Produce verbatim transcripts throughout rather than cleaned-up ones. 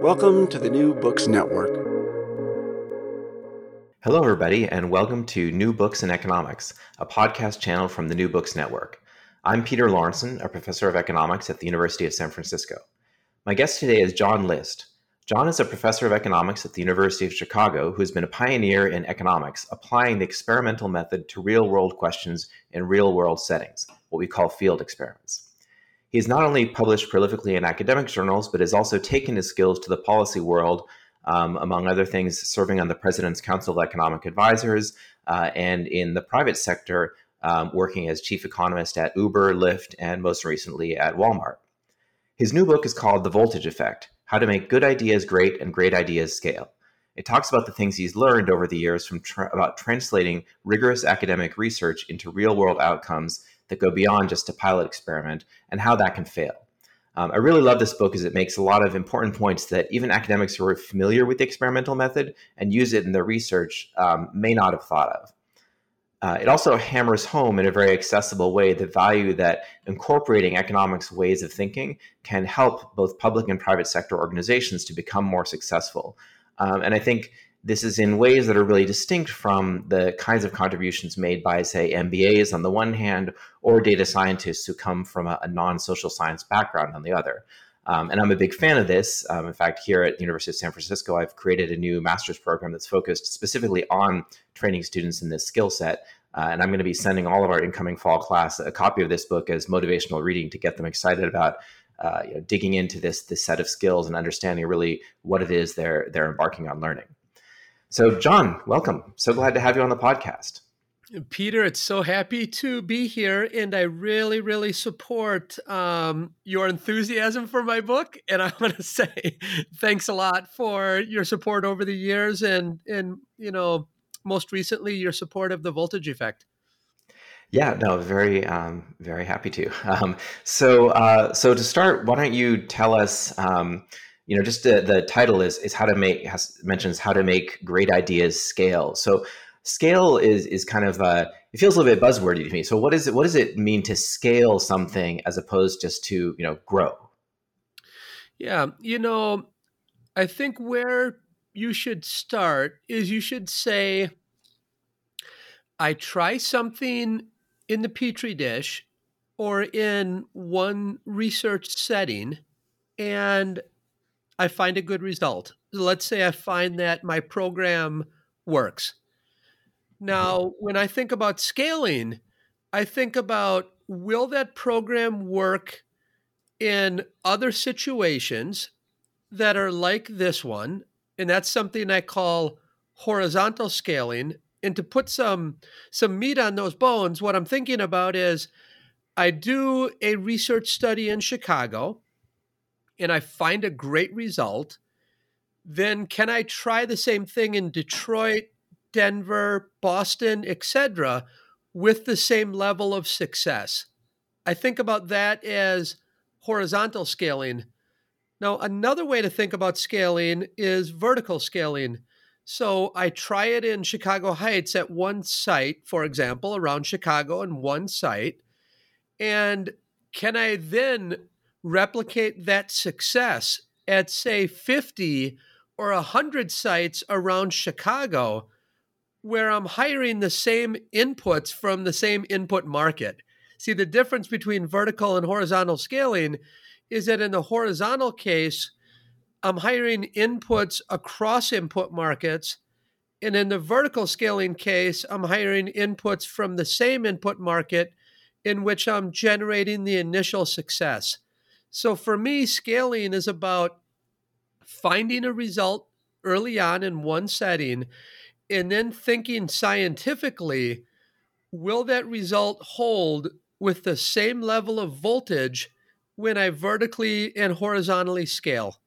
Welcome to the New Books Network. Hello, everybody, and welcome to New Books in Economics, a podcast channel from the New Books Network. I'm Peter Lawrenson, a professor of economics at the University of San Francisco. My guest today is John List. John is a professor of economics at the University of Chicago who has been a pioneer in economics, applying the experimental method to real-world questions in real-world settings, what we call field experiments. He has not only published prolifically in academic journals, but has also taken his skills to the policy world, um, among other things, serving on the President's Council of Economic Advisors uh, and in the private sector, um, working as chief economist at Uber, Lyft, and most recently at Walmart. His new book is called The Voltage Effect: How to Make Good Ideas Great and Great Ideas Scale. It talks about the things he's learned over the years from tra- about translating rigorous academic research into real-world outcomes that go beyond just a pilot experiment and how that can fail. Um, I really love this book because it makes a lot of important points that even academics who are familiar with the experimental method and use it in their research um, may not have thought of. Uh, it also hammers home in a very accessible way the value that incorporating economics ways of thinking can help both public and private sector organizations to become more successful. Um, and I think this is in ways that are really distinct from the kinds of contributions made by, say, M B As on the one hand, or data scientists who come from a, a non-social science background on the other. Um, and I'm a big fan of this. Um, in fact, here at the University of San Francisco, I've created a new master's program that's focused specifically on training students in this skill set. Uh, and I'm going to be sending all of our incoming fall class a copy of this book as motivational reading to get them excited about uh, you know, digging into this, this set of skills and understanding really what it is they're they're embarking on learning. So, John, welcome. So glad to have you on the podcast. Peter, it's so happy to be here. And I really, really support um, your enthusiasm for my book. And I want to say thanks a lot for your support over the years and, and you know, most recently, your support of The Voltage Effect. Yeah, no, very, um, very happy to. Um, so, uh, so to start, why don't you tell us... Um, You know, just the, the title is is how to make has, mentions how to make great ideas scale. So, scale is is kind of uh, it feels a little bit buzzwordy to me. So, what is it? What does it mean to scale something as opposed just to you know grow? Yeah, you know, I think where you should start is you should say, I try something in the petri dish or in one research setting, and I find a good result. Let's say I find that my program works. Now, when I think about scaling, I think about, will that program work in other situations that are like this one? And that's something I call horizontal scaling. And to put some, some meat on those bones, what I'm thinking about is I do a research study in Chicago, and I find a great result, then can I try the same thing in Detroit, Denver, Boston, et cetera, with the same level of success? I think about that as horizontal scaling. Now, another way to think about scaling is vertical scaling. So I try it in Chicago Heights at one site, for example, around Chicago in one site. And can I then replicate that success at, say, fifty or one hundred sites around Chicago where I'm hiring the same inputs from the same input market? See, the difference between vertical and horizontal scaling is that in the horizontal case, I'm hiring inputs across input markets, and in the vertical scaling case, I'm hiring inputs from the same input market in which I'm generating the initial success. So for me, scaling is about finding a result early on in one setting and then thinking scientifically, will that result hold with the same level of voltage when I vertically and horizontally scale?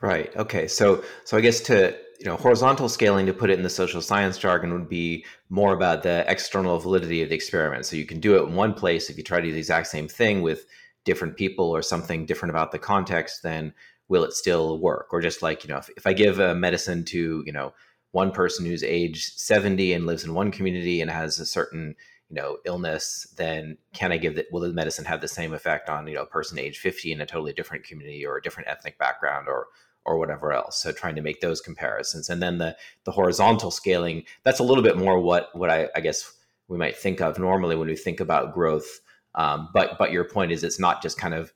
Right. Okay. So so I guess to, you know, horizontal scaling, to put it in the social science jargon, would be more about the external validity of the experiment. So you can do it in one place if you try to do the exact same thing with different people or something different about the context, then will it still work? Or just like, you know, if, if I give a medicine to, you know, one person who's age seventy and lives in one community and has a certain, you know, illness, then can I give that? Will the medicine have the same effect on, you know, a person age fifty in a totally different community or a different ethnic background or or whatever else? So trying to make those comparisons. And then the the horizontal scaling, that's a little bit more what what I, I guess we might think of normally when we think about growth. Um, but but your point is, it's not just kind of,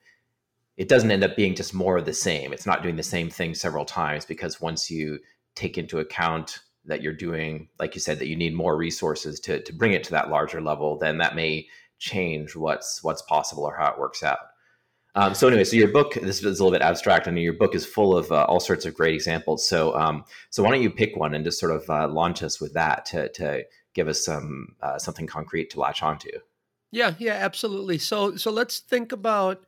it doesn't end up being just more of the same. It's not doing the same thing several times, because once you take into account that you're doing, like you said, that you need more resources to to bring it to that larger level, then that may change what's what's possible or how it works out. Um, so anyway, so your book, this is a little bit abstract. I mean, your book is full of uh, all sorts of great examples. So um, so why don't you pick one and just sort of uh, launch us with that to to give us some uh, something concrete to latch onto. Yeah, yeah, absolutely. So so let's think about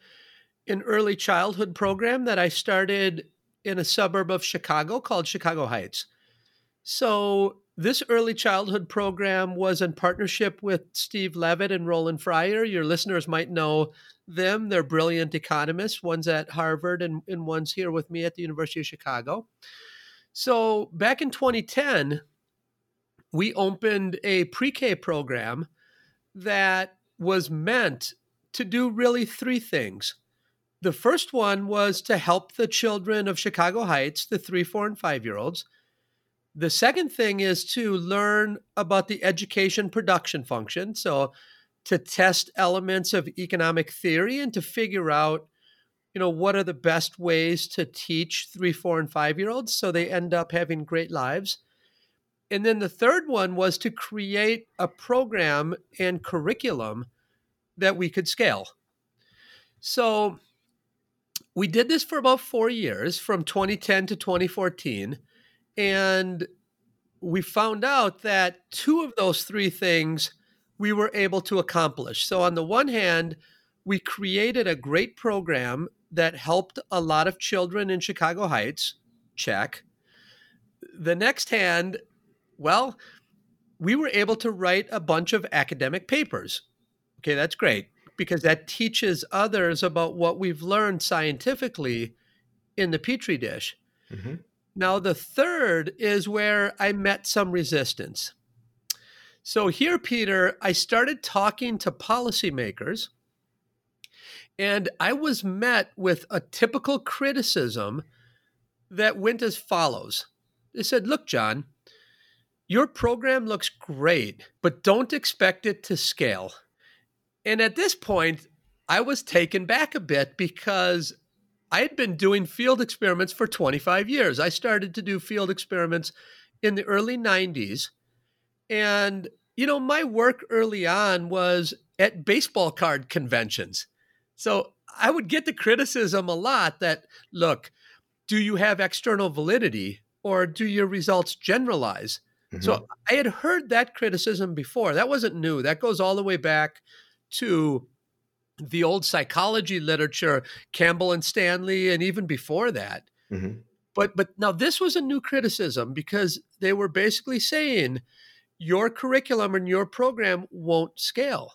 an early childhood program that I started in a suburb of Chicago called Chicago Heights. So this early childhood program was in partnership with Steve Levitt and Roland Fryer. Your listeners might know them. They're brilliant economists. One's at Harvard and, and one's here with me at the University of Chicago. So back in twenty ten, we opened a pre-K program that was meant to do really three things. The first one was to help the children of Chicago Heights, the three, four, and five-year-olds. The second thing is to learn about the education production function, so to test elements of economic theory and to figure out, you know, what are the best ways to teach three, four, and five-year-olds so they end up having great lives. And then the third one was to create a program and curriculum that we could scale. So we did this for about four years, from twenty ten to twenty fourteen. And we found out that two of those three things we were able to accomplish. So on the one hand, we created a great program that helped a lot of children in Chicago Heights, check. The next hand, well, we were able to write a bunch of academic papers. Okay, that's great, because that teaches others about what we've learned scientifically in the Petri dish. Mm-hmm. Now, the third is where I met some resistance. So here, Peter, I started talking to policymakers, and I was met with a typical criticism that went as follows. They said, look, John, your program looks great, but don't expect it to scale. And at this point, I was taken back a bit, because I had been doing field experiments for twenty-five years. I started to do field experiments in the early nineties. And, you know, my work early on was at baseball card conventions. So I would get the criticism a lot that, look, do you have external validity, or do your results generalize? Mm-hmm. So I had heard that criticism before. That wasn't new. That goes all the way back to the old psychology literature, Campbell and Stanley, and even before that. Mm-hmm. But but now this was a new criticism, because they were basically saying your curriculum and your program won't scale.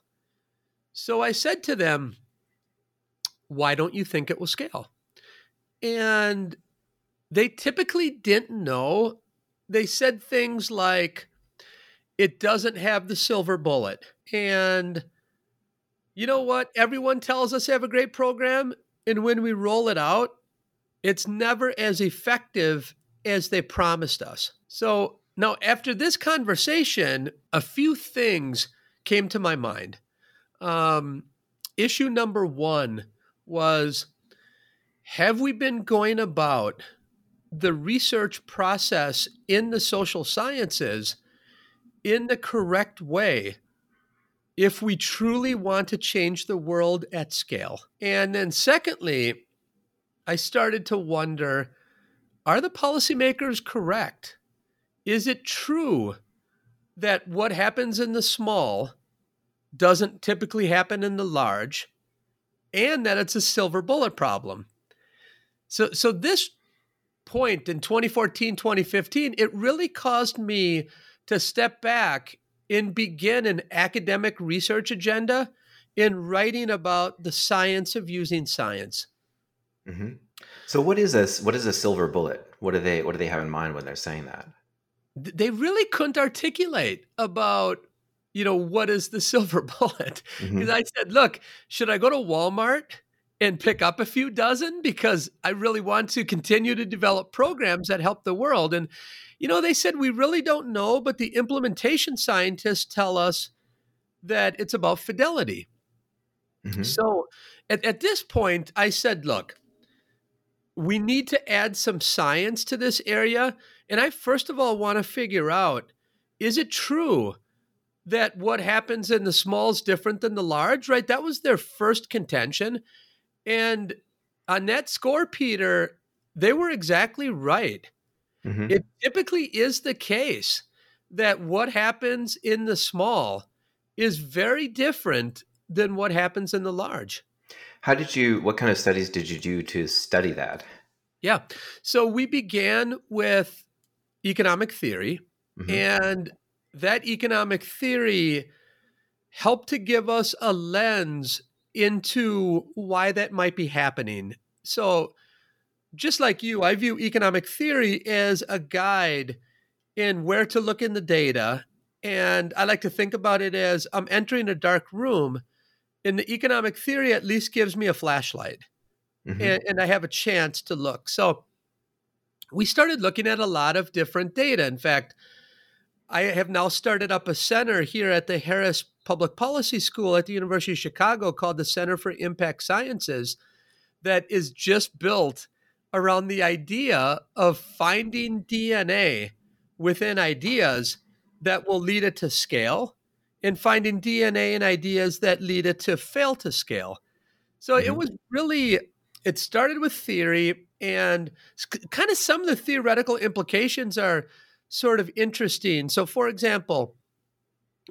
So I said to them, why don't you think it will scale? And they typically didn't know. They said things like, it doesn't have the silver bullet, and you know what? Everyone tells us they have a great program, and when we roll it out, it's never as effective as they promised us. So now, after this conversation, a few things came to my mind. Um, issue number one was, have we been going about the research process in the social sciences in the correct way if we truly want to change the world at scale? And then secondly, I started to wonder, are the policymakers correct? Is it true that what happens in the small doesn't typically happen in the large, and that it's a silver bullet problem? So, so this point in twenty fourteen, twenty fifteen, it really caused me to step back and begin an academic research agenda in writing about the science of using science. Mm-hmm. So what is this? What is a silver bullet? What do they, what do they have in mind when they're saying that? They really couldn't articulate about you know, what is the silver bullet? Because mm-hmm. I said, look, should I go to Walmart and pick up a few dozen? Because I really want to continue to develop programs that help the world. And, you know, they said, we really don't know, but the implementation scientists tell us that it's about fidelity. Mm-hmm. So at, at this point, I said, look, we need to add some science to this area. And I, first of all, want to figure out, is it true that what happens in the small is different than the large, right? That was their first contention. And on that score, Peter, they were exactly right. Mm-hmm. It typically is the case that what happens in the small is very different than what happens in the large. How did you, what kind of studies did you do to study that? Yeah. So we began with economic theory, mm-hmm. and that economic theory helped to give us a lens into why that might be happening. So just like you, I view economic theory as a guide in where to look in the data. And I like to think about it as I'm entering a dark room, and the economic theory at least gives me a flashlight, mm-hmm. and, and I have a chance to look. So we started looking at a lot of different data. In fact, I have now started up a center here at the Harris Public Policy School at the University of Chicago called the Center for Impact Sciences that is just built around the idea of finding D N A within ideas that will lead it to scale, and finding D N A in ideas that lead it to fail to scale. So mm-hmm. it was really, it started with theory, and kind of some of the theoretical implications are sort of interesting. So for example,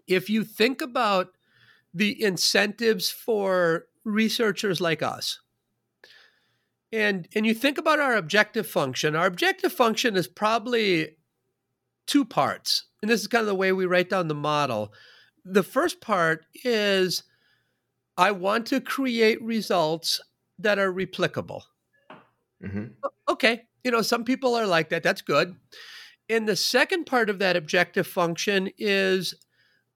if you think about the incentives for researchers like us, and, and you think about our objective function, our objective function is probably two parts. And this is kind of the way we write down the model. The first part is I want to create results that are replicable. Mm-hmm. Okay. You know, some people are like that. That's good. And the second part of that objective function is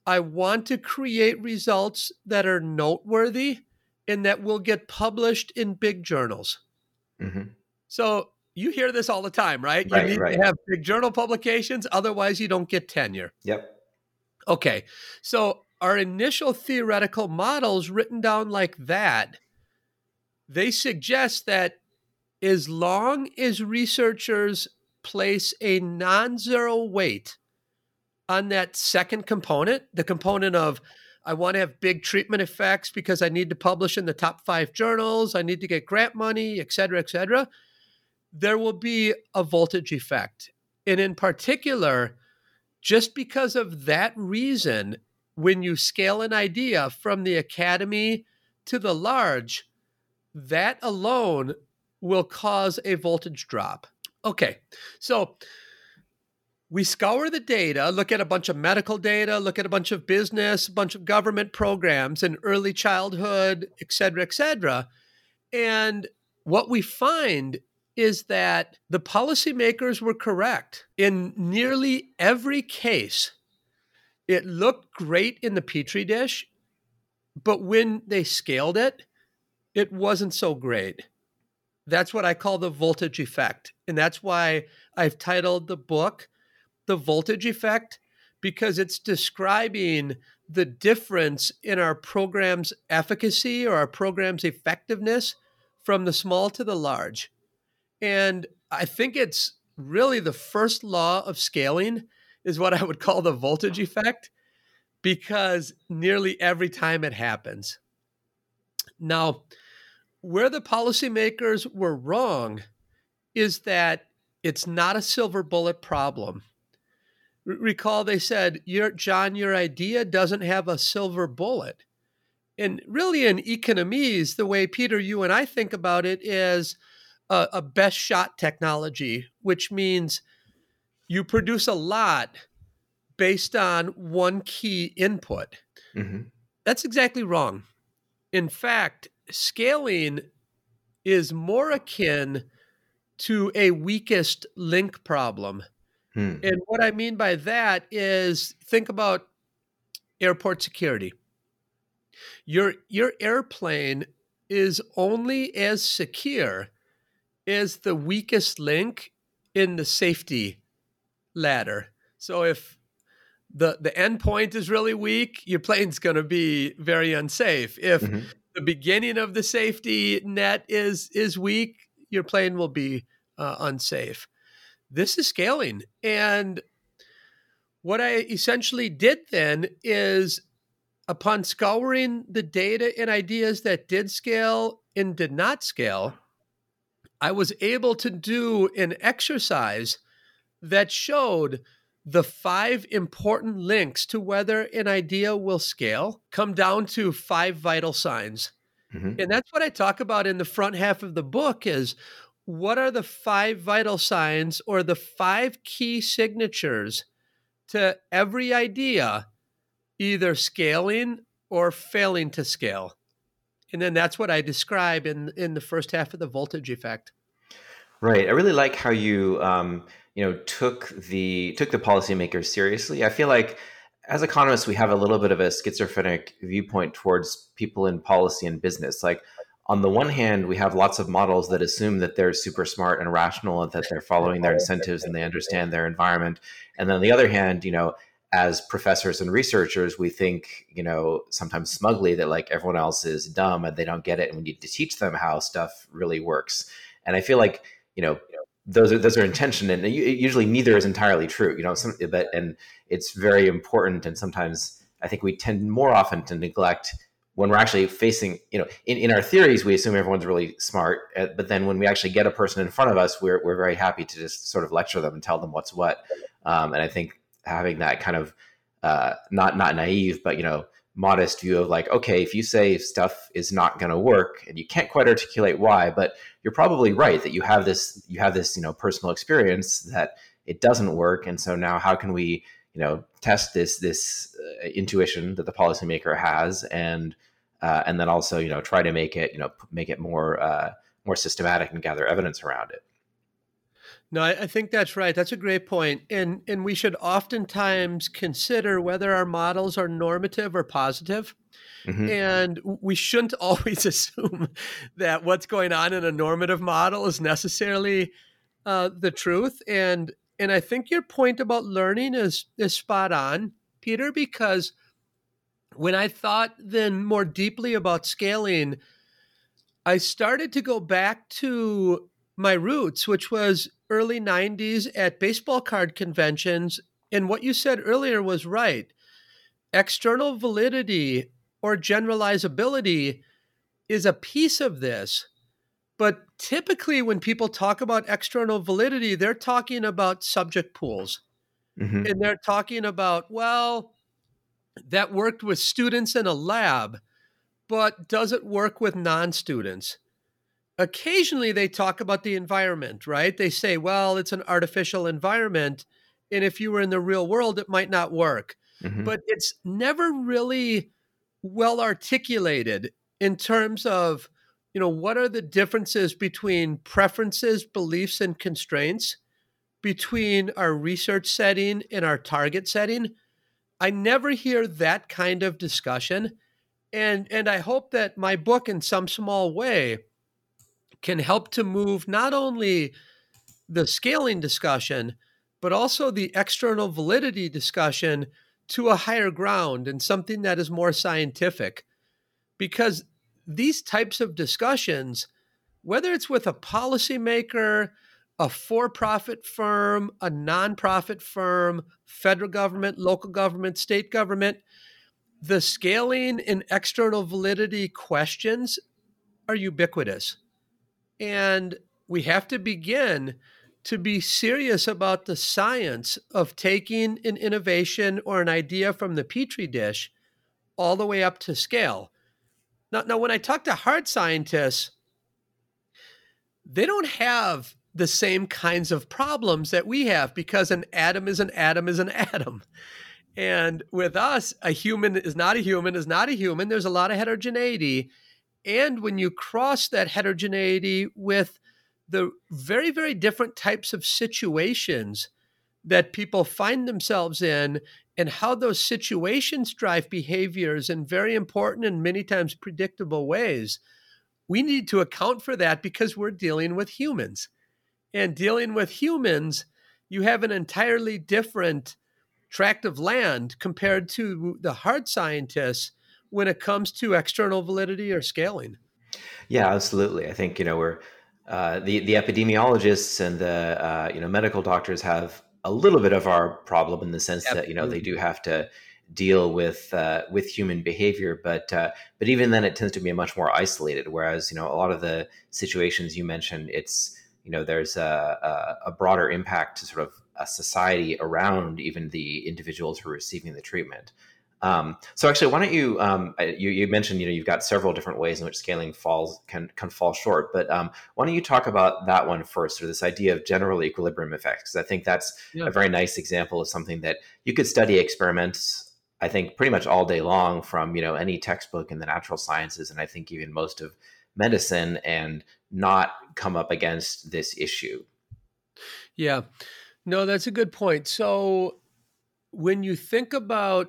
I want to create results that are noteworthy and that will get published in big journals. Mm-hmm. So you hear this all the time, right? right you need right. to have big journal publications. Otherwise, you don't get tenure. Yep. Okay. So our initial theoretical models written down like that, they suggest that as long as researchers place a non-zero weight on that second component, the component of I want to have big treatment effects because I need to publish in the top five journals, I need to get grant money, et cetera, et cetera, there will be a voltage effect. And in particular, just because of that reason, when you scale an idea from the academy to the large, that alone will cause a voltage drop. Okay, so we scour the data, look at a bunch of medical data, look at a bunch of business, a bunch of government programs in early childhood, et cetera, et cetera. And what we find is that the policymakers were correct. In nearly every case, it looked great in the Petri dish, but when they scaled it, it wasn't so great. That's what I call the voltage effect. And that's why I've titled the book, The Voltage Effect, because it's describing the difference in our program's efficacy or our program's effectiveness from the small to the large. And I think it's really the first law of scaling is what I would call the voltage effect, because nearly every time it happens. Now, where the policymakers were wrong is that it's not a silver bullet problem. R- recall they said, your, John, your idea doesn't have a silver bullet. And really in economies, the way Peter, you and I think about it is a, a best shot technology, which means you produce a lot based on one key input. Mm-hmm. That's exactly wrong. In fact, scaling is more akin to a weakest link problem. Hmm. And what I mean by that is think about airport security. Your, your airplane is only as secure as the weakest link in the safety ladder. So if the, the end point is really weak, your plane's going to be very unsafe. If mm-hmm. the beginning of the safety net is, is weak, your plane will be uh, unsafe. This is scaling. And what I essentially did then is, upon scouring the data and ideas that did scale and did not scale, I was able to do an exercise that showed the five important links to whether an idea will scale, come down to five vital signs. Mm-hmm. And that's what I talk about in the front half of the book is, what are the five vital signs or the five key signatures to every idea either scaling or failing to scale. And then that's what I describe in, in the first half of The Voltage Effect. Right. I really like how you, um, you know, took the, took the policymakers seriously. I feel like as economists, we have a little bit of a schizophrenic viewpoint towards people in policy and business. Like, on the one hand, we have lots of models that assume that they're super smart and rational and that they're following their incentives and they understand their environment. And then on the other hand, you know, as professors and researchers, we think, you know, sometimes smugly that like everyone else is dumb and they don't get it, and we need to teach them how stuff really works. And I feel like, you know, those are those are intention, and usually neither is entirely true. You know, some, but and it's very important. And sometimes I think we tend more often to neglect when we're actually facing, you know, in, in our theories, we assume everyone's really smart, but then when we actually get a person in front of us, we're we're very happy to just sort of lecture them and tell them what's what. Um, and I think having that kind of uh, not not naive, but, you know, modest view of like, okay, if you say stuff is not going to work and you can't quite articulate why, but you're probably right that you have this, you have this, you know, personal experience that it doesn't work. And so now how can we, you know, test this, this uh, intuition that the policymaker has, and, uh, and then also, you know, try to make it, you know, make it more, uh, more systematic and gather evidence around it. No, I think that's right. That's a great point. And and we should oftentimes consider whether our models are normative or positive. Mm-hmm. And we shouldn't always assume that what's going on in a normative model is necessarily uh, the truth. And and I think your point about learning is is spot on, Peter, because when I thought then more deeply about scaling, I started to go back to my roots, which was early nineties at baseball card conventions. And what you said earlier was right. External validity or generalizability is a piece of this. But typically when people talk about external validity, they're talking about subject pools. Mm-hmm. And they're talking about, well, that worked with students in a lab, but does it work with non-students? Occasionally they talk about the environment, right? They say, well, it's an artificial environment, and if you were in the real world, it might not work. Mm-hmm. But it's never really well articulated in terms of, you know, what are the differences between preferences, beliefs, and constraints between our research setting and our target setting? I never hear that kind of discussion. And, and I hope that my book, in some small way, can help to move not only the scaling discussion, but also the external validity discussion to a higher ground and something that is more scientific. Because these types of discussions, whether it's with a policymaker, a for-profit firm, a nonprofit firm, federal government, local government, state government, the scaling and external validity questions are ubiquitous. And we have to begin to be serious about the science of taking an innovation or an idea from the Petri dish all the way up to scale. Now, now when I talk to hard scientists, they don't have the same kinds of problems that we have, because an atom is an atom is an atom. And with us, a human is not a human is not a human. There's a lot of heterogeneity. And when you cross that heterogeneity with the very, very different types of situations that people find themselves in and how those situations drive behaviors in very important and many times predictable ways. We need to account for that because we're dealing with humans. And dealing with humans, you have an entirely different tract of land compared to the hard scientists when it comes to external validity or scaling. Yeah, absolutely. I think, you know, we're uh, the, the epidemiologists and the, uh, you know, medical doctors have a little bit of our problem in the sense Absolutely. that, you know, they do have to deal with uh, with human behavior, but uh, but even then, it tends to be much more isolated. Whereas, you know, a lot of the situations you mentioned, it's, you know, there's a, a, a broader impact to sort of a society around even the individuals who are receiving the treatment. Um, so actually, why don't you, um, you, you mentioned, you know, you've got several different ways in which scaling falls can, can fall short, but um, why don't you talk about that one first, or this idea of general equilibrium effects? Because I think that's yeah. a very nice example of something that you could study experiments, I think, pretty much all day long from, you know, any textbook in the natural sciences, and I think even most of medicine, and not come up against this issue. Yeah, no, that's a good point. So when you think about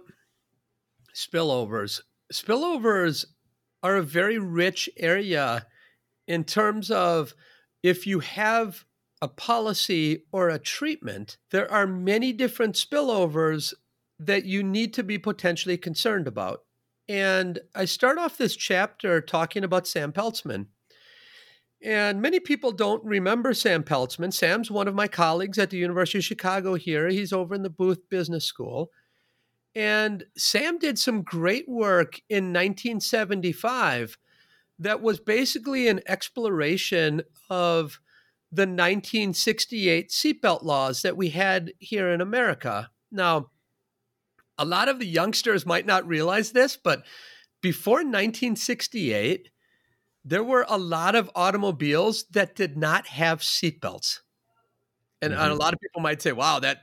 spillovers, spillovers are a very rich area in terms of, if you have a policy or a treatment, there are many different spillovers that you need to be potentially concerned about. And I start off this chapter talking about Sam Peltzman. And many people don't remember Sam Peltzman. Sam's one of my colleagues at the University of Chicago here. He's over in the Booth Business School. And Sam did some great work in nineteen seventy-five that was basically an exploration of the nineteen sixty-eight seatbelt laws that we had here in America. Now, a lot of the youngsters might not realize this, but before nineteen sixty-eight, there were a lot of automobiles that did not have seatbelts. And mm-hmm. a lot of people might say, wow, that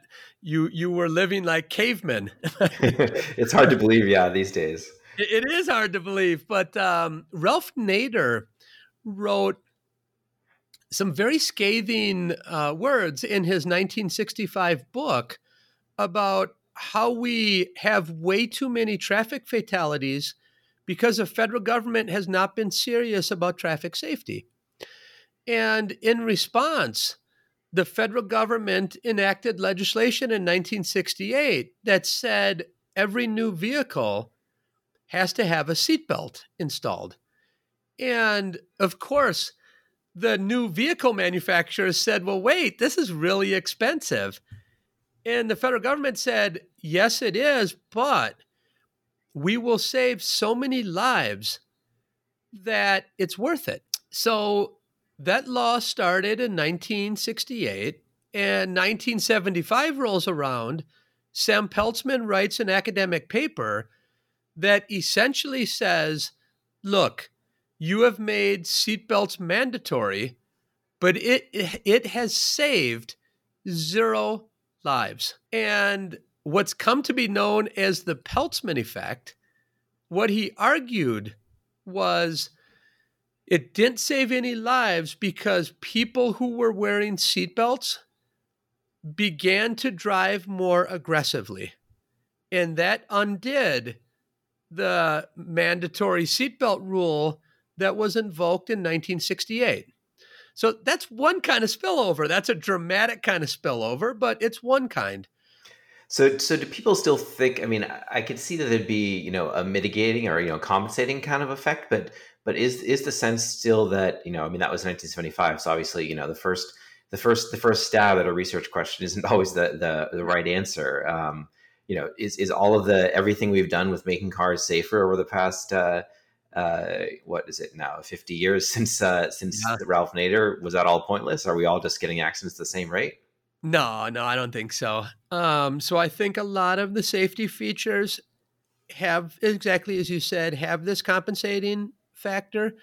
you you were living like cavemen. It's hard to believe, yeah, these days. It, it is hard to believe. But um, Ralph Nader wrote some very scathing uh, words in his nineteen sixty-five book about how we have way too many traffic fatalities because the federal government has not been serious about traffic safety. And in response, the federal government enacted legislation in nineteen sixty-eight that said every new vehicle has to have a seatbelt installed. And of course, the new vehicle manufacturers said, well, wait, this is really expensive. And the federal government said, yes, it is, but we will save so many lives that it's worth it. So that law started in nineteen sixty-eight, and nineteen seventy-five rolls around. Sam Peltzman writes an academic paper that essentially says, look, you have made seatbelts mandatory, but it, it, it has saved zero lives. And what's come to be known as the Peltzman effect, what he argued was it didn't save any lives because people who were wearing seatbelts began to drive more aggressively. And that undid the mandatory seatbelt rule that was invoked in nineteen sixty-eight. So that's one kind of spillover. That's a dramatic kind of spillover, but it's one kind. So, so do people still think, I mean, I could see that there'd be, you know, a mitigating or, you know, compensating kind of effect, but, but is, is the sense still that, you know, I mean, that was nineteen seventy-five. So obviously, you know, the first, the first, the first stab at a research question isn't always the, the, the right answer. Um, you know, is, is all of the, everything we've done with making cars safer over the past, uh, Uh, what is it now? fifty years since uh, since yeah. Ralph Nader, was that all pointless? Are we all just getting accidents at the same rate? No, no, I don't think so. Um, so I think a lot of the safety features have, exactly as you said, have this compensating factor,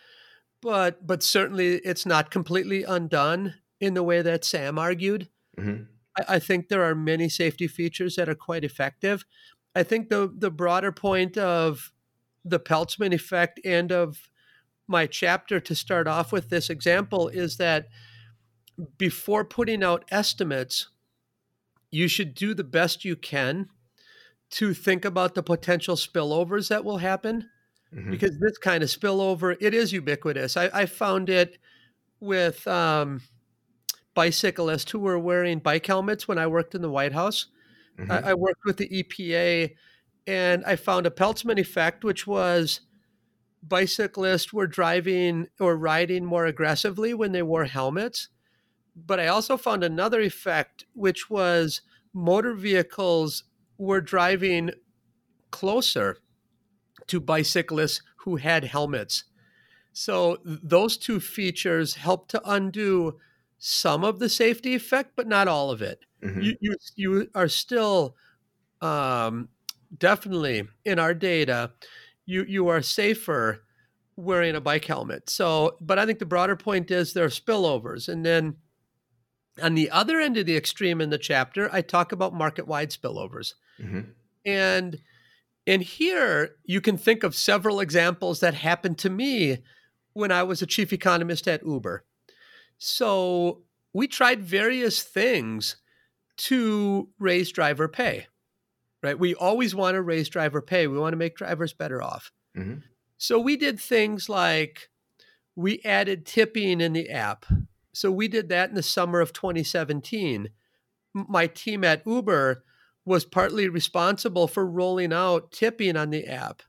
but but certainly it's not completely undone in the way that Sam argued. Mm-hmm. I, I think there are many safety features that are quite effective. I think the the broader point of the Peltzman effect and of my chapter to start off with this example is that before putting out estimates, you should do the best you can to think about the potential spillovers that will happen, mm-hmm. because this kind of spillover, it is ubiquitous. I, I found it with um, bicyclists who were wearing bike helmets when I worked in the White House. Mm-hmm. I, I worked with the E P A, and I found a Peltzman effect, which was bicyclists were driving or riding more aggressively when they wore helmets. But I also found another effect, which was motor vehicles were driving closer to bicyclists who had helmets. So those two features help to undo some of the safety effect, but not all of it. Mm-hmm. You, you you are still um, definitely in our data. You you are safer wearing a bike helmet. So, but I think the broader point is there are spillovers, and then on the other end of the extreme in the chapter, I talk about market-wide spillovers, mm-hmm. and and here you can think of several examples that happened to me when I was a chief economist at Uber. So we tried various things to raise driver pay, right? We always want to raise driver pay. We want to make drivers better off. Mm-hmm. So we did things like we added tipping in the app. So we did that in the summer of twenty seventeen. My team at Uber was partly responsible for rolling out tipping on the app.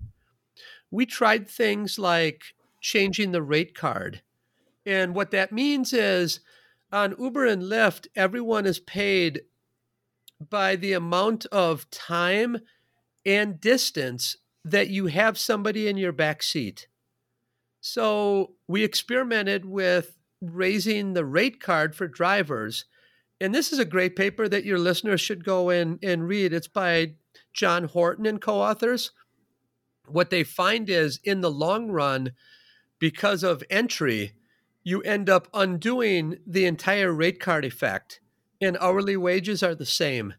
We tried things like changing the rate card. And what that means is on Uber and Lyft, everyone is paid by the amount of time and distance that you have somebody in your back seat. So we experimented with raising the rate card for drivers. And this is a great paper that your listeners should go in and read. It's by John Horton and co-authors. What they find is in the long run, because of entry, you end up undoing the entire rate card effect, and hourly wages are the same.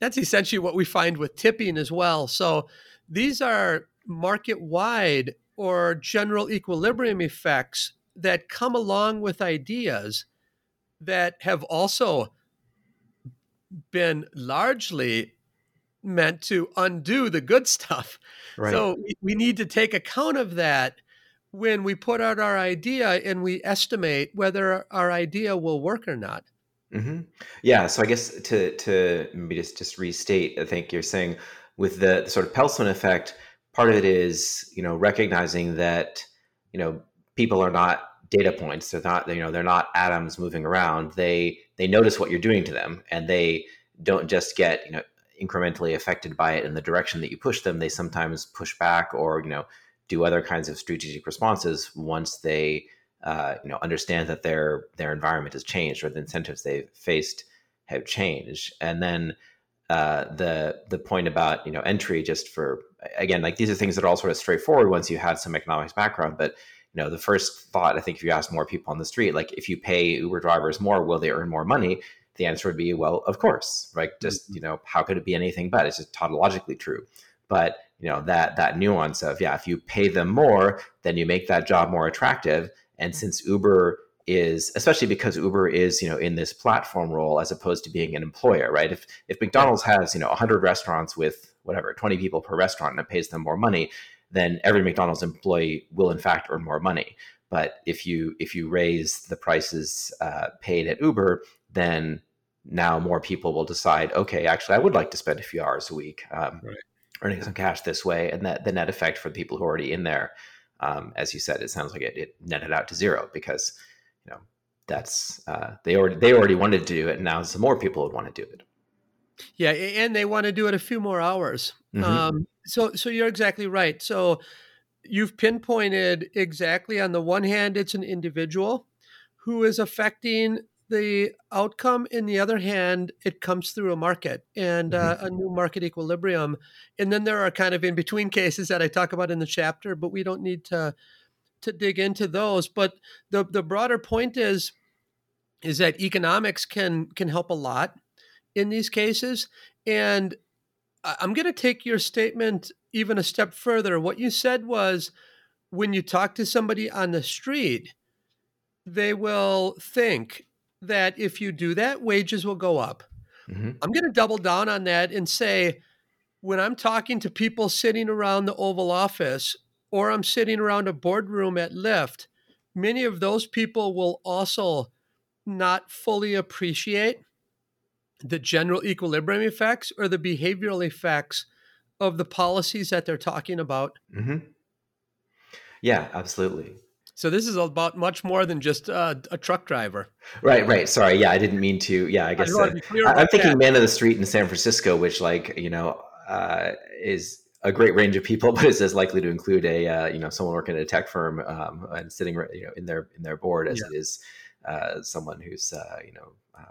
That's essentially what we find with tipping as well. So these are market-wide or general equilibrium effects that come along with ideas that have also been largely meant to undo the good stuff. Right. So we need to take account of that when we put out our idea and we estimate whether our idea will work or not. Mm-hmm. Yeah. So I guess to, to maybe just, just restate, I think you're saying with the sort of Peltzman effect, part of it is, you know, recognizing that, you know, people are not data points. They're not, you know, they're not atoms moving around. They, they notice what you're doing to them, and they don't just get, you know, incrementally affected by it in the direction that you push them. They sometimes push back or, you know, do other kinds of strategic responses once they, uh, you know, understand that their, their environment has changed or the incentives they've faced have changed. And then, uh, the, the point about, you know, entry, just for, again, like these are things that are all sort of straightforward once you have some economics background, but, you know, the first thought, I think if you ask more people on the street, like if you pay Uber drivers more, will they earn more money? The answer would be, well, of course, right? Just, you know, how could it be anything but? It's just tautologically true. But, you know, that that nuance of, yeah, if you pay them more, then you make that job more attractive. And since Uber is, especially because Uber is, you know, in this platform role as opposed to being an employer, right? If if McDonald's has, you know, one hundred restaurants with whatever, twenty people per restaurant, and it pays them more money, then every McDonald's employee will in fact earn more money. But if you if you raise the prices uh, paid at Uber, then now more people will decide, okay, actually, I would like to spend a few hours a week um, right. earning some cash this way. And that the net effect for the people who are already in there, um, as you said, it sounds like it, it netted out to zero because, you know, that's uh, they already they already wanted to do it, and now some more people would want to do it. Yeah, and they want to do it a few more hours. Mm-hmm. Um, So, so you're exactly right. So you've pinpointed exactly, on the one hand, it's an individual who is affecting the outcome. In the other hand, it comes through a market and uh, a new market equilibrium. And then there are kind of in-between cases that I talk about in the chapter, but we don't need to, to dig into those. But the, the broader point is, is that economics can, can help a lot in these cases. And I'm going to take your statement even a step further. What you said was, when you talk to somebody on the street, they will think that if you do that, wages will go up. Mm-hmm. I'm going to double down on that and say, when I'm talking to people sitting around the Oval Office or I'm sitting around a boardroom at Lyft, many of those people will also not fully appreciate the general equilibrium effects or the behavioral effects of the policies that they're talking about. Mm-hmm. Yeah, absolutely. So this is about much more than just uh, a truck driver. Right, right. Sorry. Yeah, I didn't mean to. Yeah, I guess I uh, I'm thinking that. Man of the street in San Francisco, which like, you know, uh, is a great range of people, but is as likely to include a, uh, you know, someone working at a tech firm um, and sitting, you know, in their, in their board as yeah. it is uh, someone who's, uh, you know, uh,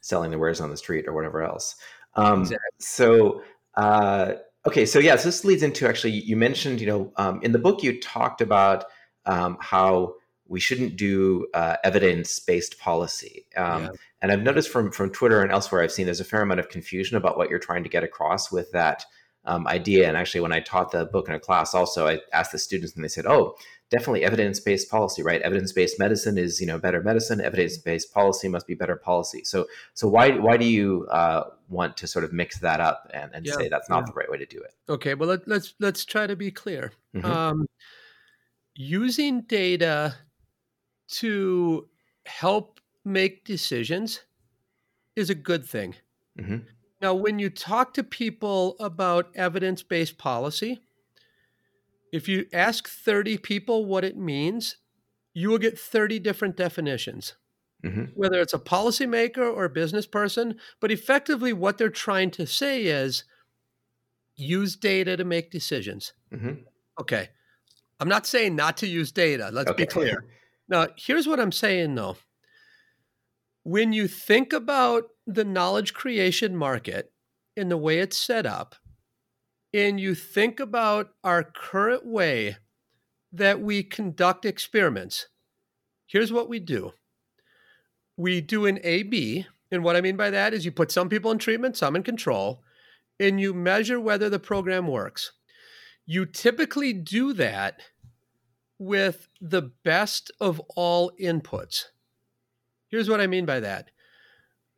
selling their wares on the street or whatever else. Um, exactly. So, uh, okay. So yeah, so this leads into actually, you mentioned, you know, um, in the book, you talked about Um, how we shouldn't do uh, evidence-based policy. Um, yeah. And I've noticed from from Twitter and elsewhere, I've seen there's a fair amount of confusion about what you're trying to get across with that um, idea. And actually, when I taught the book in a class also, I asked the students and they said, oh, definitely evidence-based policy, right? Evidence-based medicine is, you know, better medicine. Evidence-based policy must be better policy. So so why why do you uh, want to sort of mix that up and, and yeah. say that's not yeah. the right way to do it? Okay, well, let, let's, let's try to be clear. Mm-hmm. Um, using data to help make decisions is a good thing. Mm-hmm. Now, when you talk to people about evidence-based policy, if you ask thirty people what it means, you will get thirty different definitions, mm-hmm. whether it's a policymaker or a business person. But effectively, what they're trying to say is use data to make decisions. Mm-hmm. Okay. I'm not saying not to use data. Let's okay. be clear. Now, here's what I'm saying, though. When you think about the knowledge creation market and the way it's set up, and you think about our current way that we conduct experiments, here's what we do. We do an A B, and what I mean by that is you put some people in treatment, some in control, and you measure whether the program works. You typically do that with the best of all inputs. Here's what I mean by that.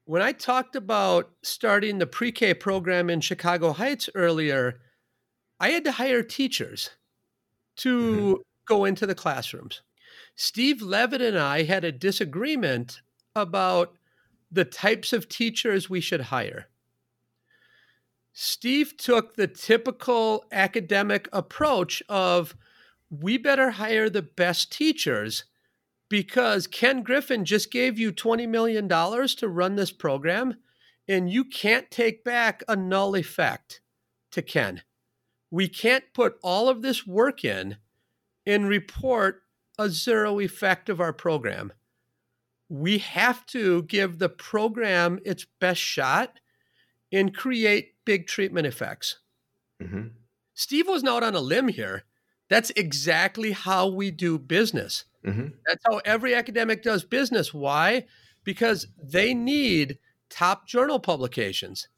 When I talked about starting the pre-K program in Chicago Heights earlier, I had to hire teachers to mm-hmm. go into the classrooms. Steve Levitt and I had a disagreement about the types of teachers we should hire. Steve took the typical academic approach of we better hire the best teachers because Ken Griffin just gave you twenty million dollars to run this program and you can't take back a null effect to Ken. We can't put all of this work in and report a zero effect of our program. We have to give the program its best shot and create big treatment effects. Mm-hmm. Steve was not on a limb here. That's exactly how we do business. Mm-hmm. That's how every academic does business. Why? Because they need top journal publications.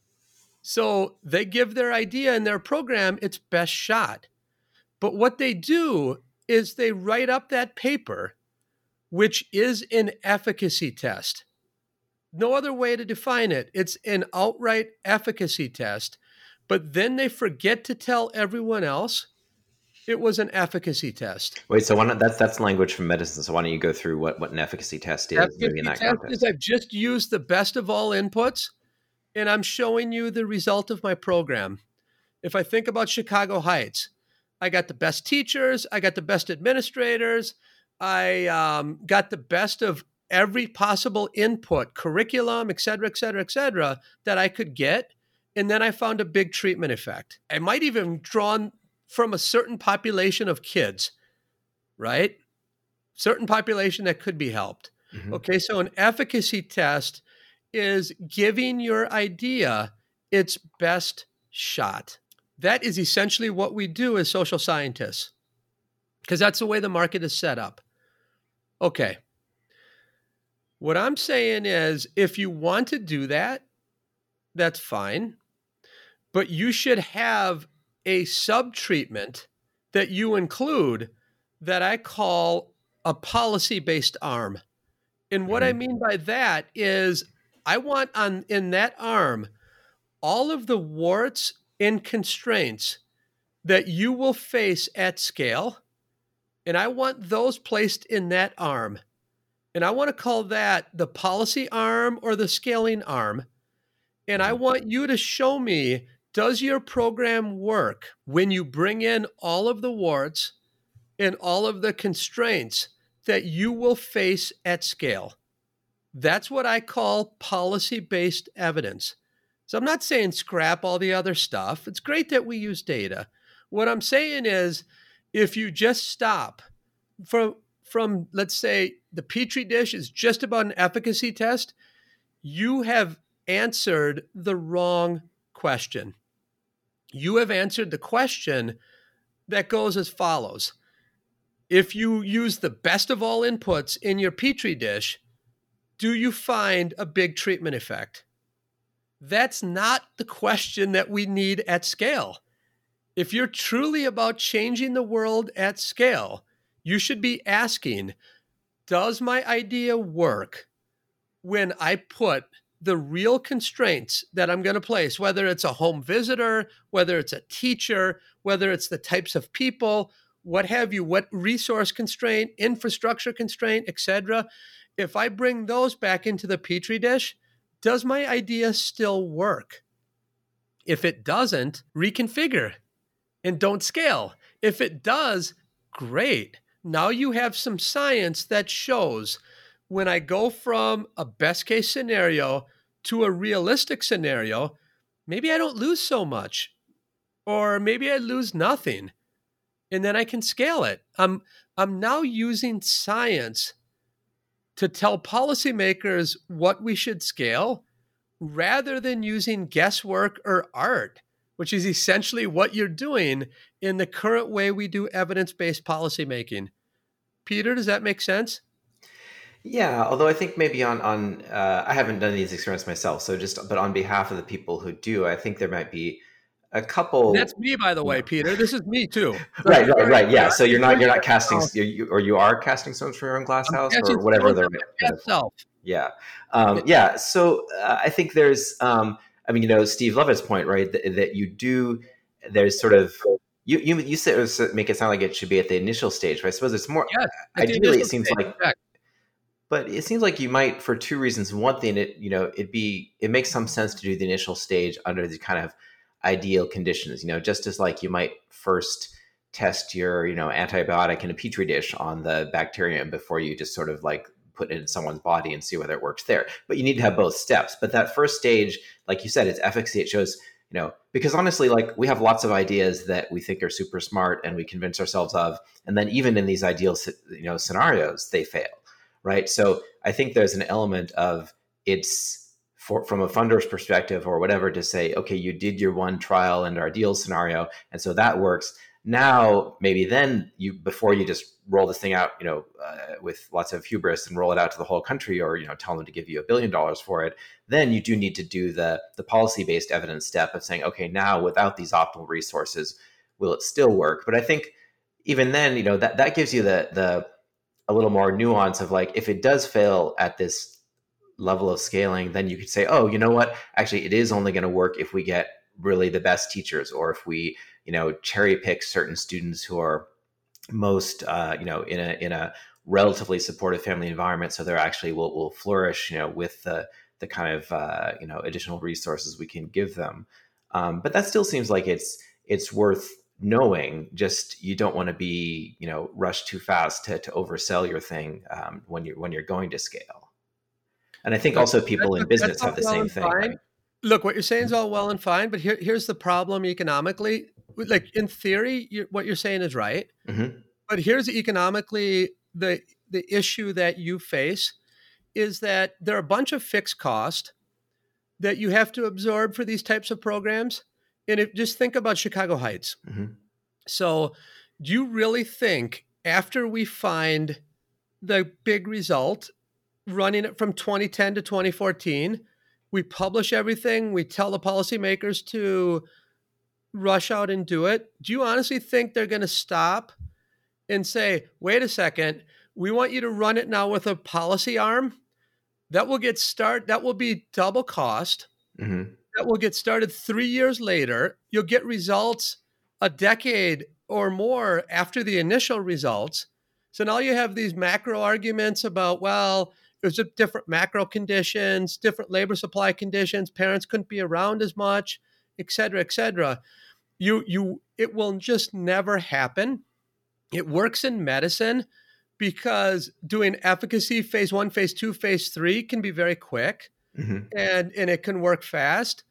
So they give their idea and their program its best shot. But what they do is they write up that paper, which is an efficacy test. No other way to define it. It's an outright efficacy test, but then they forget to tell everyone else it was an efficacy test. Wait, so why not, that's that's language from medicine. So why don't you go through what, what an efficacy test is? Efficacy maybe in that test is I've just used the best of all inputs, and I'm showing you the result of my program. If I think about Chicago Heights, I got the best teachers, I got the best administrators, I um, got the best of every possible input, curriculum, et cetera, et cetera, et cetera, that I could get. And then I found a big treatment effect. I might even drawn from a certain population of kids, right? Certain population that could be helped. Mm-hmm. Okay, so an efficacy test is giving your idea its best shot. That is essentially what we do as social scientists, because that's the way the market is set up. Okay. What I'm saying is if you want to do that, that's fine, but you should have a sub-treatment that you include that I call a policy-based arm. And what I mean by that is I want on in that arm all of the warts and constraints that you will face at scale. And I want those placed in that arm. And I want to call that the policy arm or the scaling arm. And I want you to show me, does your program work when you bring in all of the warts and all of the constraints that you will face at scale? That's what I call policy-based evidence. So I'm not saying scrap all the other stuff. It's great that we use data. What I'm saying is, if you just stop from, from let's say, the Petri dish is just about an efficacy test, you have answered the wrong question. You have answered the question that goes as follows. If you use the best of all inputs in your Petri dish, do you find a big treatment effect? That's not the question that we need at scale. If you're truly about changing the world at scale, you should be asking, does my idea work when I put the real constraints that I'm going to place, whether it's a home visitor, whether it's a teacher, whether it's the types of people, what have you, what resource constraint, infrastructure constraint, et cetera. If I bring those back into the Petri dish, does my idea still work? If it doesn't, reconfigure and don't scale. If it does, great. Now you have some science that shows when I go from a best case scenario to a realistic scenario, maybe I don't lose so much, or maybe I lose nothing, and then I can scale it. I'm, I'm now using science to tell policymakers what we should scale rather than using guesswork or art, which is essentially what you're doing in the current way we do evidence-based policymaking. Peter, does that make sense? Yeah, although I think maybe on, on uh, I haven't done these experiments myself, so just, but on behalf of the people who do, I think there might be a couple. And that's me, by the way, Peter. This is me too. So right, right, right. Yeah. So you're not you're not casting, you're, you, or you are casting stones from your own glass house, or whatever. They're, they're, yeah, um, yeah. So uh, I think there's, um, I mean, you know, Steve Levitt's point, right? That, that you do. There's sort of you you you say, make it sound like it should be at the initial stage, but I suppose it's more. Yes, ideally, it seems stage, like. Exactly. But it seems like you might, for two reasons. One thing, it you know, it be it makes some sense to do the initial stage under the kind of ideal conditions, you know, just as like you might first test your, you know, antibiotic in a Petri dish on the bacterium before you just sort of like put it in someone's body and see whether it works there. But you need to have both steps. But that first stage, like you said, it's efficacy. It shows, you know, because honestly, like we have lots of ideas that we think are super smart and we convince ourselves of. And then even in these ideal, you know, scenarios, they fail. Right. So I think there's an element of it's, For, from a funder's perspective or whatever, to say, okay, you did your one trial and our deal scenario, and so that works. Now, maybe then you before you just roll this thing out, you know, uh, with lots of hubris and roll it out to the whole country, or you know, tell them to give you a billion dollars for it. Then you do need to do the the policy-based evidence step of saying, okay, now without these optimal resources, will it still work? But I think even then, you know, that that gives you the the a little more nuance of like, if it does fail at this level of scaling, then you could say, oh, you know what, actually it is only going to work if we get really the best teachers, or if we, you know, cherry pick certain students who are most, uh, you know, in a, in a relatively supportive family environment. So they're actually will, will flourish, you know, with the, the kind of, uh, you know, additional resources we can give them. Um, but that still seems like it's, it's worth knowing. Just, you don't want to be, you know, rushed too fast to, to oversell your thing um, when you're, when you're going to scale. And I think also people in business have the same thing. Right? Look, what you're saying is all well and fine, but here, here's the problem economically. Like in theory, you're, what you're saying is right. Mm-hmm. But here's economically the the issue that you face is that there are a bunch of fixed costs that you have to absorb for these types of programs. And if, just think about Chicago Heights. Mm-hmm. So do you really think after we find the big result, running it from twenty ten to twenty fourteen, we publish everything, we tell the policymakers to rush out and do it. Do you honestly think they're going to stop and say, wait a second, we want you to run it now with a policy arm? That will get start. That will be double cost. Mm-hmm. that will get started three years later. You'll get results a decade or more after the initial results. So now you have these macro arguments about, well, there's different macro conditions, different labor supply conditions, parents couldn't be around as much, et cetera, et cetera. You, you, it will just never happen. It works in medicine because doing efficacy phase one, phase two, phase three can be very quick, mm-hmm. and, and it can work fast.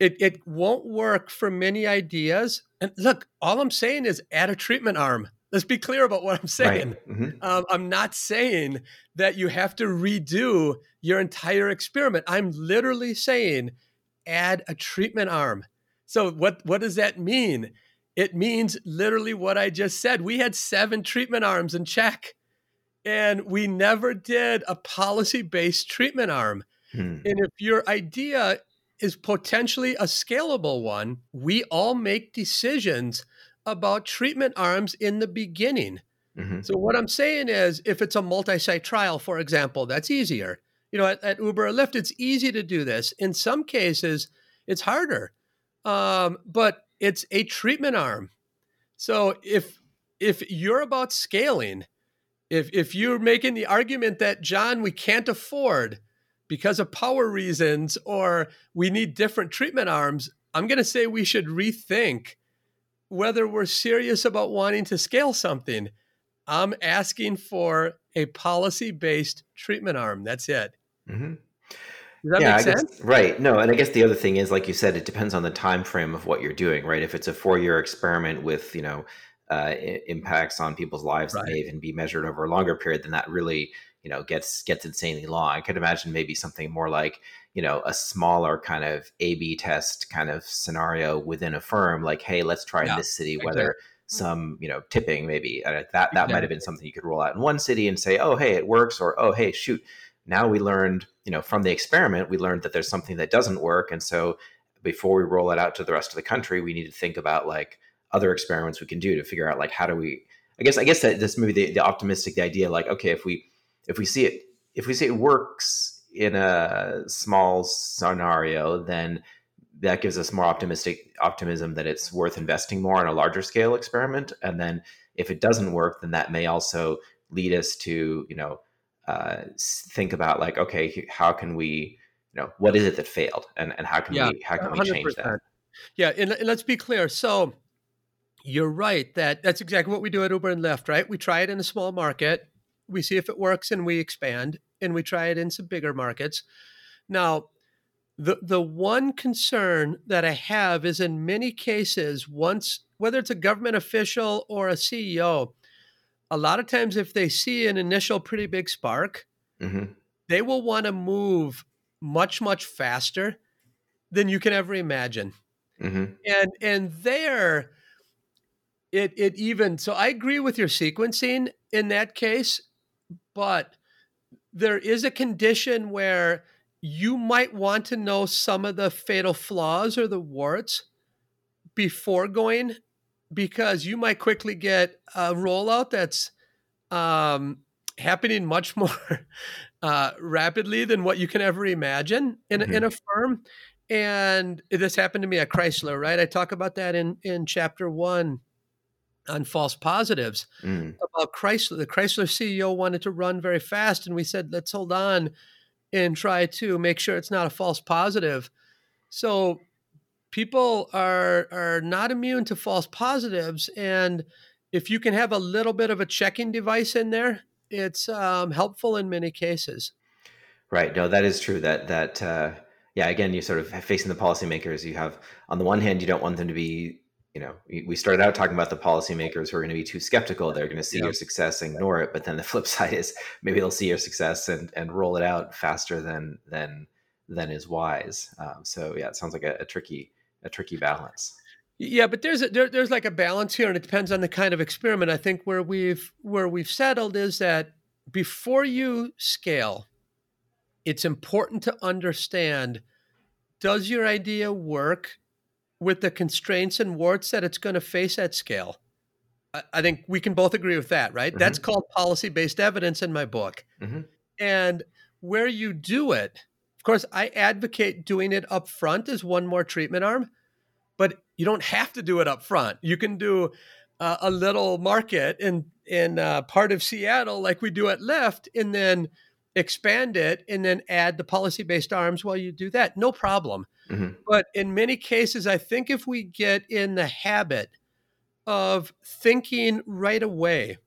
It, it won't work for many ideas. And look, all I'm saying is add a treatment arm. Let's be clear about what I'm saying. Right. Mm-hmm. Um, I'm not saying that you have to redo your entire experiment. I'm literally saying add a treatment arm. So what, what does that mean? It means literally what I just said. We had seven treatment arms in check, and we never did a policy-based treatment arm. Hmm. And if your idea is potentially a scalable one, we all make decisions about treatment arms in the beginning. Mm-hmm. So what I'm saying is, if it's a multi-site trial, for example, that's easier. You know, at, at Uber or Lyft, it's easy to do this. In some cases, it's harder, um, but it's a treatment arm. So if if you're about scaling, if if you're making the argument that, John, we can't afford because of power reasons, or we need different treatment arms, I'm going to say we should rethink whether we're serious about wanting to scale something. I'm asking for a policy-based treatment arm. That's it. Mm-hmm. Does that yeah, make sense? I guess, right. No, and I guess the other thing is, like you said, it depends on the time frame of what you're doing, right? If it's a four-year experiment with, you know, uh, impacts on people's lives right. that may even be measured over a longer period, then that really, you know, gets gets insanely long. I could imagine maybe something more like, you know, a smaller kind of A B test kind of scenario within a firm, like, hey, let's try yeah, in this city, whether exactly. some, you know, tipping maybe, and that, that exactly. might've been something you could roll out in one city and say, oh, hey, it works. Or, oh, hey, shoot. Now we learned, you know, from the experiment, we learned that there's something that doesn't work. And so before we roll it out to the rest of the country, we need to think about like other experiments we can do to figure out like, how do we, I guess, I guess that this maybe the, the optimistic, the idea like, okay, if we, if we see it, if we see it works in a small scenario, then that gives us more optimistic optimism that it's worth investing more in a larger scale experiment. And then if it doesn't work, then that may also lead us to, you know, uh, think about like, okay, how can we, you know, what is it that failed, and, and how can yeah, we, how can one hundred percent. We change that? Yeah. And, and let's be clear. So you're right that that's exactly what we do at Uber and Lyft, right? We try it in a small market. We see if it works and we expand, and we try it in some bigger markets. Now, the the one concern that I have is, in many cases, once, whether it's a government official or a C E O, a lot of times if they see an initial pretty big spark, mm-hmm. they will want to move much, much faster than you can ever imagine. Mm-hmm. And and there, it it even, so I agree with your sequencing in that case, but there is a condition where you might want to know some of the fatal flaws or the warts before going, because you might quickly get a rollout that's um, happening much more uh, rapidly than what you can ever imagine in, mm-hmm. in a firm. And this happened to me at Chrysler, right? I talk about that in, in chapter one on false positives mm. about Chrysler. The Chrysler C E O wanted to run very fast, and we said, let's hold on and try to make sure it's not a false positive. So people are are not immune to false positives, and if you can have a little bit of a checking device in there, it's um, helpful in many cases. Right. No, that is true. That that uh, yeah. Again, you sort of facing the policymakers. You have, on the one hand, you don't want them to be, you know, we started out talking about the policymakers who are going to be too skeptical. They're going to see yeah. your success and ignore it. But then the flip side is maybe they'll see your success and, and roll it out faster than than than is wise. Um, so yeah, it sounds like a, a tricky a tricky balance. Yeah, but there's a, there, there's like a balance here, and it depends on the kind of experiment. I think where we've where we've settled is that before you scale, it's important to understand: does your idea work with the constraints and warts that it's going to face at scale? I, I think we can both agree with that, right? Mm-hmm. That's called policy-based evidence in my book. Mm-hmm. And where you do it, Of course, I advocate doing it up front as one more treatment arm, but you don't have to do it up front. You can do uh, a little market in, in uh, part of Seattle like we do at Lyft, and then expand it and then add the policy-based arms while you do that. No problem. Mm-hmm. But in many cases, I think if we get in the habit of thinking right away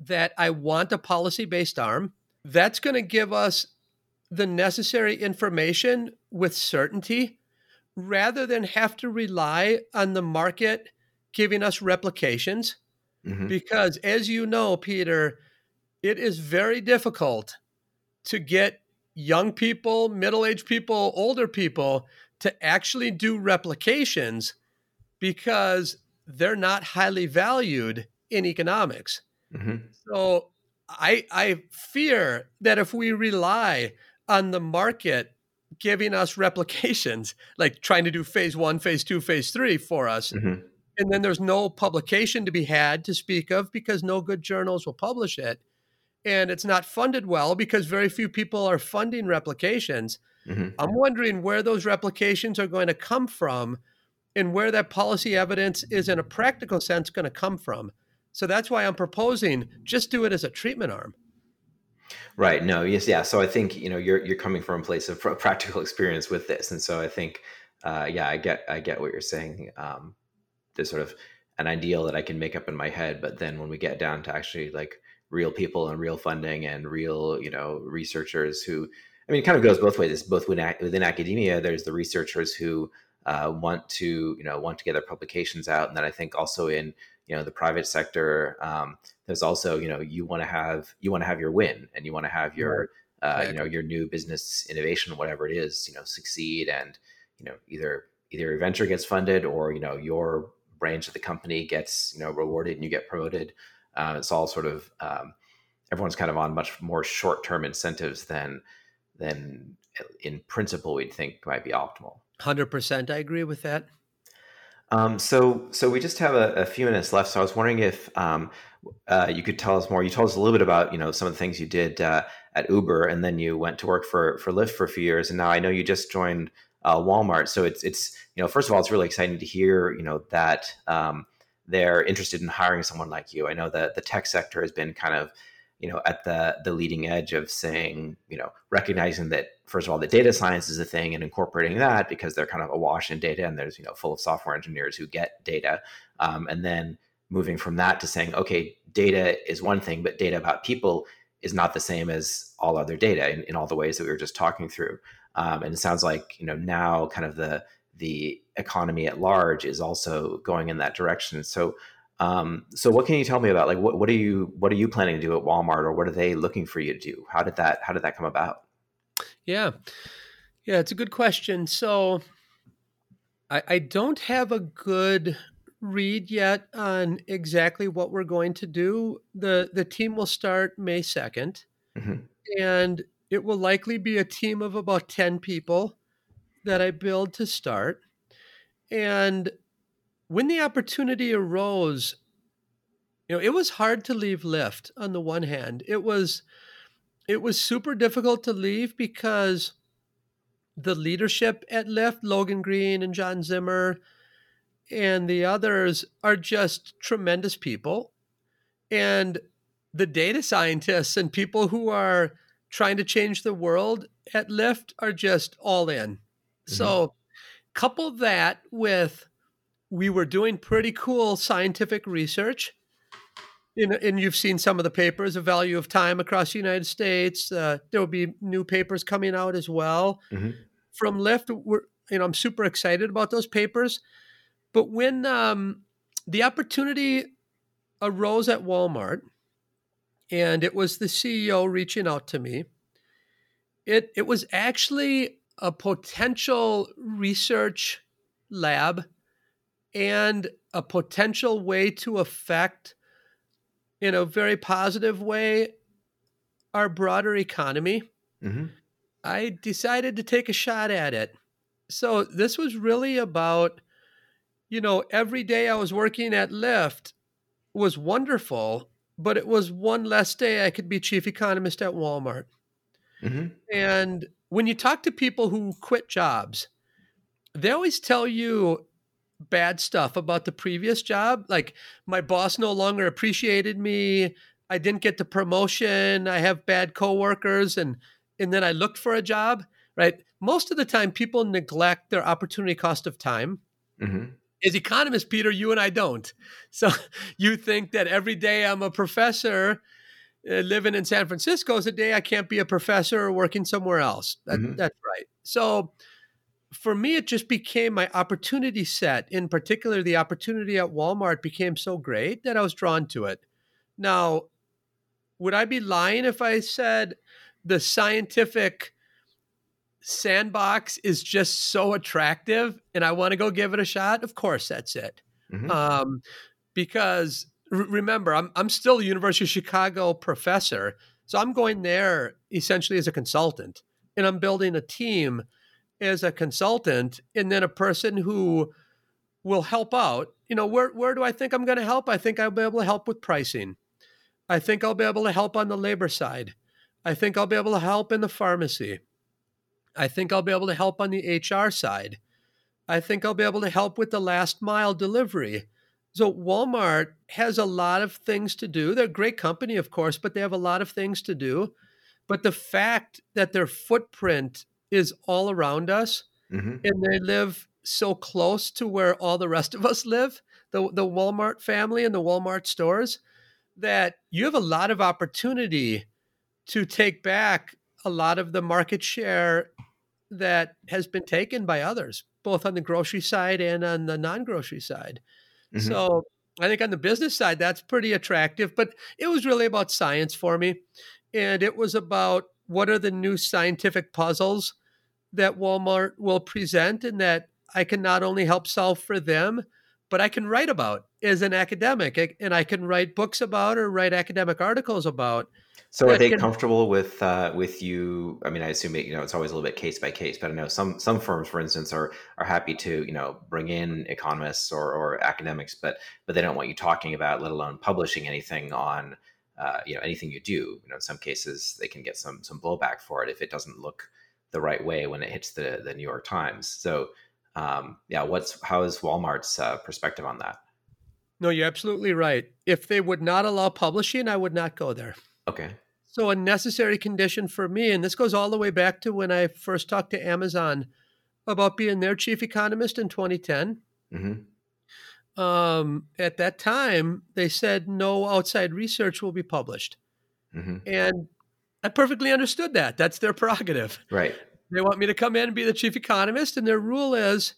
that I want a policy-based arm, that's going to give us the necessary information with certainty rather than have to rely on the market giving us replications. Mm-hmm. Because as you know, Peter, it is very difficult to get young people, middle-aged people, older people to actually do replications because they're not highly valued in economics. Mm-hmm. So I, I fear that if we rely on the market giving us replications, like trying to do phase one, phase two, phase three for us, mm-hmm. and then there's no publication to be had to speak of because no good journals will publish it. And it's not funded well because very few people are funding replications. Mm-hmm. I'm wondering where those replications are going to come from and where that policy evidence is in a practical sense going to come from. So that's why I'm proposing just do it as a treatment arm. Right. No. Yes. Yeah. So I think, you know, you're, you're coming from a place of practical experience with this. And so I think, uh, yeah, I get, I get what you're saying. Um, there's sort of an ideal that I can make up in my head, but then when we get down to actually like, real people and real funding and real, you know, researchers who, I mean, it kind of goes both ways. It's both within, within academia, there's the researchers who uh, want to, you know, want to get their publications out. And then I think also in, you know, the private sector, um, there's also, you know, you want to have, you want to have your win and you want to have your, uh, you know, your new business innovation, whatever it is, you know, succeed and, you know, either, either your venture gets funded or, you know, your branch of the company gets, you know, rewarded and you get promoted. Uh, it's all sort of um, everyone's kind of on much more short-term incentives than than in principle we'd think might be optimal. one hundred percent, I agree with that. Um, so, so we just have a, a few minutes left. So I was wondering if um, uh, you could tell us more. You told us a little bit about you know some of the things you did uh, at Uber, and then you went to work for for Lyft for a few years, and now I know you just joined uh, Walmart. So it's it's you know first of all, it's really exciting to hear you know that. Um, they're interested in hiring someone like you. I know that the tech sector has been kind of, you know, at the the leading edge of saying, you know, recognizing that, first of all, that data science is a thing and incorporating that because they're kind of awash in data and there's, you know, full of software engineers who get data. Um, and then moving from that to saying, okay, data is one thing, but data about people is not the same as all other data in, in all the ways that we were just talking through. Um, and it sounds like, you know, now kind of the, the economy at large is also going in that direction. So, um, so what can you tell me about, like, what, what are you, what are you planning to do at Walmart, or what are they looking for you to do? How did that, how did that come about? Yeah. Yeah. It's a good question. So I, I don't have a good read yet on exactly what we're going to do. The, the team will start May second, mm-hmm. and it will likely be a team of about ten people that I build to start. And when the opportunity arose, you know, it was hard to leave Lyft on the one hand. It was it was super difficult to leave because the leadership at Lyft, Logan Green and John Zimmer and the others, are just tremendous people. And the data scientists and people who are trying to change the world at Lyft are just all in. So couple that with, we were doing pretty cool scientific research. In, and you've seen some of the papers, the value of time across the United States. Uh, there will be new papers coming out as well. Mm-hmm. From Lyft, we're, you know, I'm super excited about those papers. But when um, the opportunity arose at Walmart, and it was the C E O reaching out to me, it it was actually a potential research lab and a potential way to affect, in a very positive way, our broader economy. Mm-hmm. I decided to take a shot at it. So this was really about, you know, every day I was working at Lyft was wonderful, but it was one less day I could be chief economist at Walmart. Mm-hmm. And when you talk to people who quit jobs, they always tell you bad stuff about the previous job. Like, my boss no longer appreciated me. I didn't get the promotion. I have bad coworkers. And, and then I looked for a job, right? Most of the time, people neglect their opportunity cost of time. Mm-hmm. As economists, Peter, you and I don't. So you think that every day I'm a professor uh, living in San Francisco is a day I can't be a professor or working somewhere else. That, mm-hmm. That's right. So for me, it just became my opportunity set. In particular, the opportunity at Walmart became so great that I was drawn to it. Now, would I be lying if I said the scientific sandbox is just so attractive and I want to go give it a shot? Of course, that's it. Mm-hmm. Um, because re- remember, I'm I'm still a University of Chicago professor. So I'm going there essentially as a consultant, and I'm building a team as a consultant, and then a person who will help out. You know, where, where do I think I'm going to help? I think I'll be able to help with pricing. I think I'll be able to help on the labor side. I think I'll be able to help in the pharmacy. I think I'll be able to help on the H R side. I think I'll be able to help with the last mile delivery. So Walmart has a lot of things to do. They're a great company, of course, but they have a lot of things to do. But the fact that their footprint is all around us, mm-hmm. and they live so close to where all the rest of us live, the, the Walmart family and the Walmart stores, that you have a lot of opportunity to take back a lot of the market share that has been taken by others, both on the grocery side and on the non-grocery side. Mm-hmm. So I think on the business side, that's pretty attractive, but it was really about science for me. And it was about what are the new scientific puzzles that Walmart will present and that I can not only help solve for them, but I can write about as an academic, and I can write books about or write academic articles about. So are they comfortable with uh, with you? I mean, I assume it, you know, it's always a little bit case by case, but I know some some firms, for instance, are are happy to, you know, bring in economists or, or academics, but but they don't want you talking about, let alone publishing anything on, uh, you know, anything you do. You know, in some cases, they can get some some blowback for it if it doesn't look the right way when it hits the the New York Times. So, um, yeah, what's how is Walmart's uh, perspective on that? No, you're absolutely right. If they would not allow publishing, I would not go there. Okay. So a necessary condition for me, and this goes all the way back to when I first talked to Amazon about being their chief economist in twenty ten. Mm-hmm. Um, at that time, they said no outside research will be published. Mm-hmm. And I perfectly understood that. That's their prerogative. Right. They want me to come in and be the chief economist, and their rule is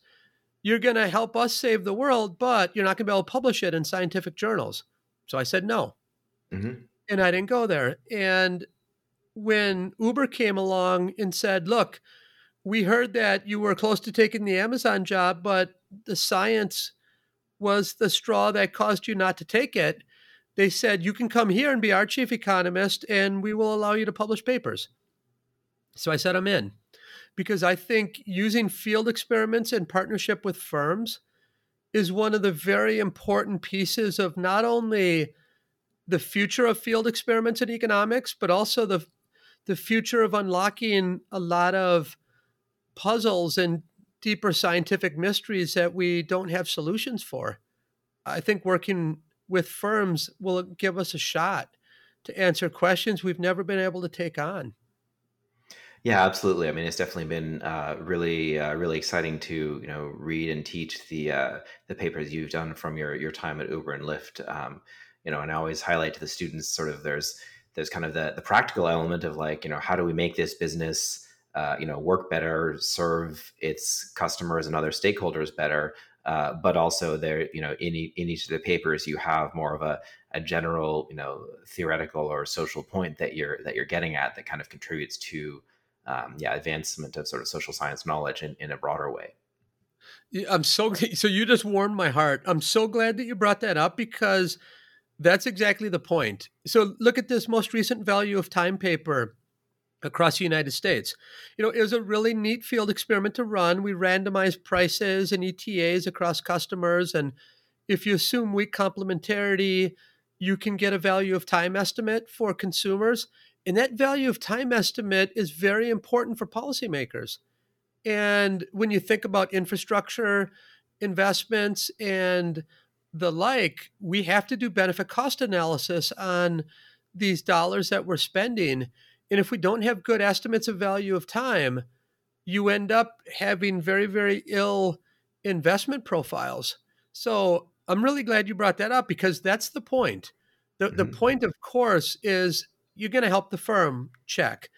you're going to help us save the world, but you're not going to be able to publish it in scientific journals. So I said no. Mm-hmm. And I didn't go there. And when Uber came along and said, look, we heard that you were close to taking the Amazon job, but the science was the straw that caused you not to take it. They said, you can come here and be our chief economist, and we will allow you to publish papers. So I said, I'm in. Because I think using field experiments in partnership with firms is one of the very important pieces of not only the future of field experiments in economics, but also the the future of unlocking a lot of puzzles and deeper scientific mysteries that we don't have solutions for. I think working with firms will give us a shot to answer questions we've never been able to take on. Yeah, absolutely. I mean, it's definitely been uh, really, uh, really exciting to, you know, read and teach the uh, the papers you've done from your your time at Uber and Lyft. Um, You know, and I always highlight to the students sort of there's there's kind of the, the practical element of like, you know, how do we make this business, uh, you know, work better, serve its customers and other stakeholders better. Uh, but also there, you know, in, in each of the papers, you have more of a, a general, you know, theoretical or social point that you're that you're getting at that kind of contributes to, um, yeah, advancement of sort of social science knowledge in, in a broader way. I'm so so you just warmed my heart. I'm so glad that you brought that up because that's exactly the point. So look at this most recent value of time paper across the United States. You know, it was a really neat field experiment to run. We randomized prices and E T As across customers. And if you assume weak complementarity, you can get a value of time estimate for consumers. And that value of time estimate is very important for policymakers. And when you think about infrastructure investments and the like, we have to do benefit cost analysis on these dollars that we're spending. And if we don't have good estimates of value of time, you end up having very, very ill investment profiles. So I'm really glad you brought that up, because that's the point. The, mm-hmm. the point, of course, is you're going to help the firm, check.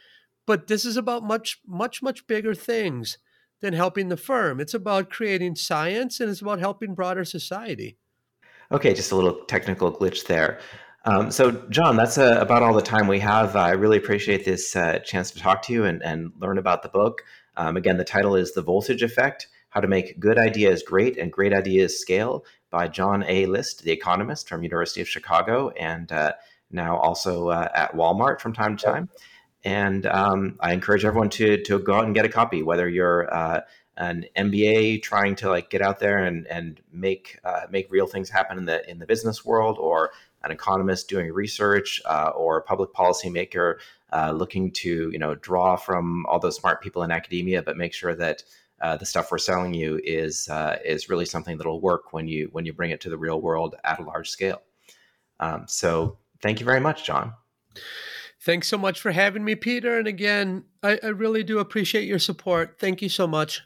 But this is about much, much, much bigger things than helping the firm. It's about creating science, and it's about helping broader society. Okay, just a little technical glitch there. Um, so, John, that's uh, about all the time we have. I really appreciate this uh, chance to talk to you and, and learn about the book. Um, again, the title is The Voltage Effect, How to Make Good Ideas Great and Great Ideas Scale, by John A. List, the economist from University of Chicago, and uh, now also uh, at Walmart from time to time. And um, I encourage everyone to to go out and get a copy, whether you're uh, an M B A trying to like get out there and and make uh, make real things happen in the in the business world, or an economist doing research, uh, or a public policymaker uh, looking to, you know, draw from all those smart people in academia, but make sure that uh, the stuff we're selling you is uh, is really something that'll work when you when you bring it to the real world at a large scale. Um, so thank you very much, John. Thanks so much for having me, Peter. And again, I, I really do appreciate your support. Thank you so much.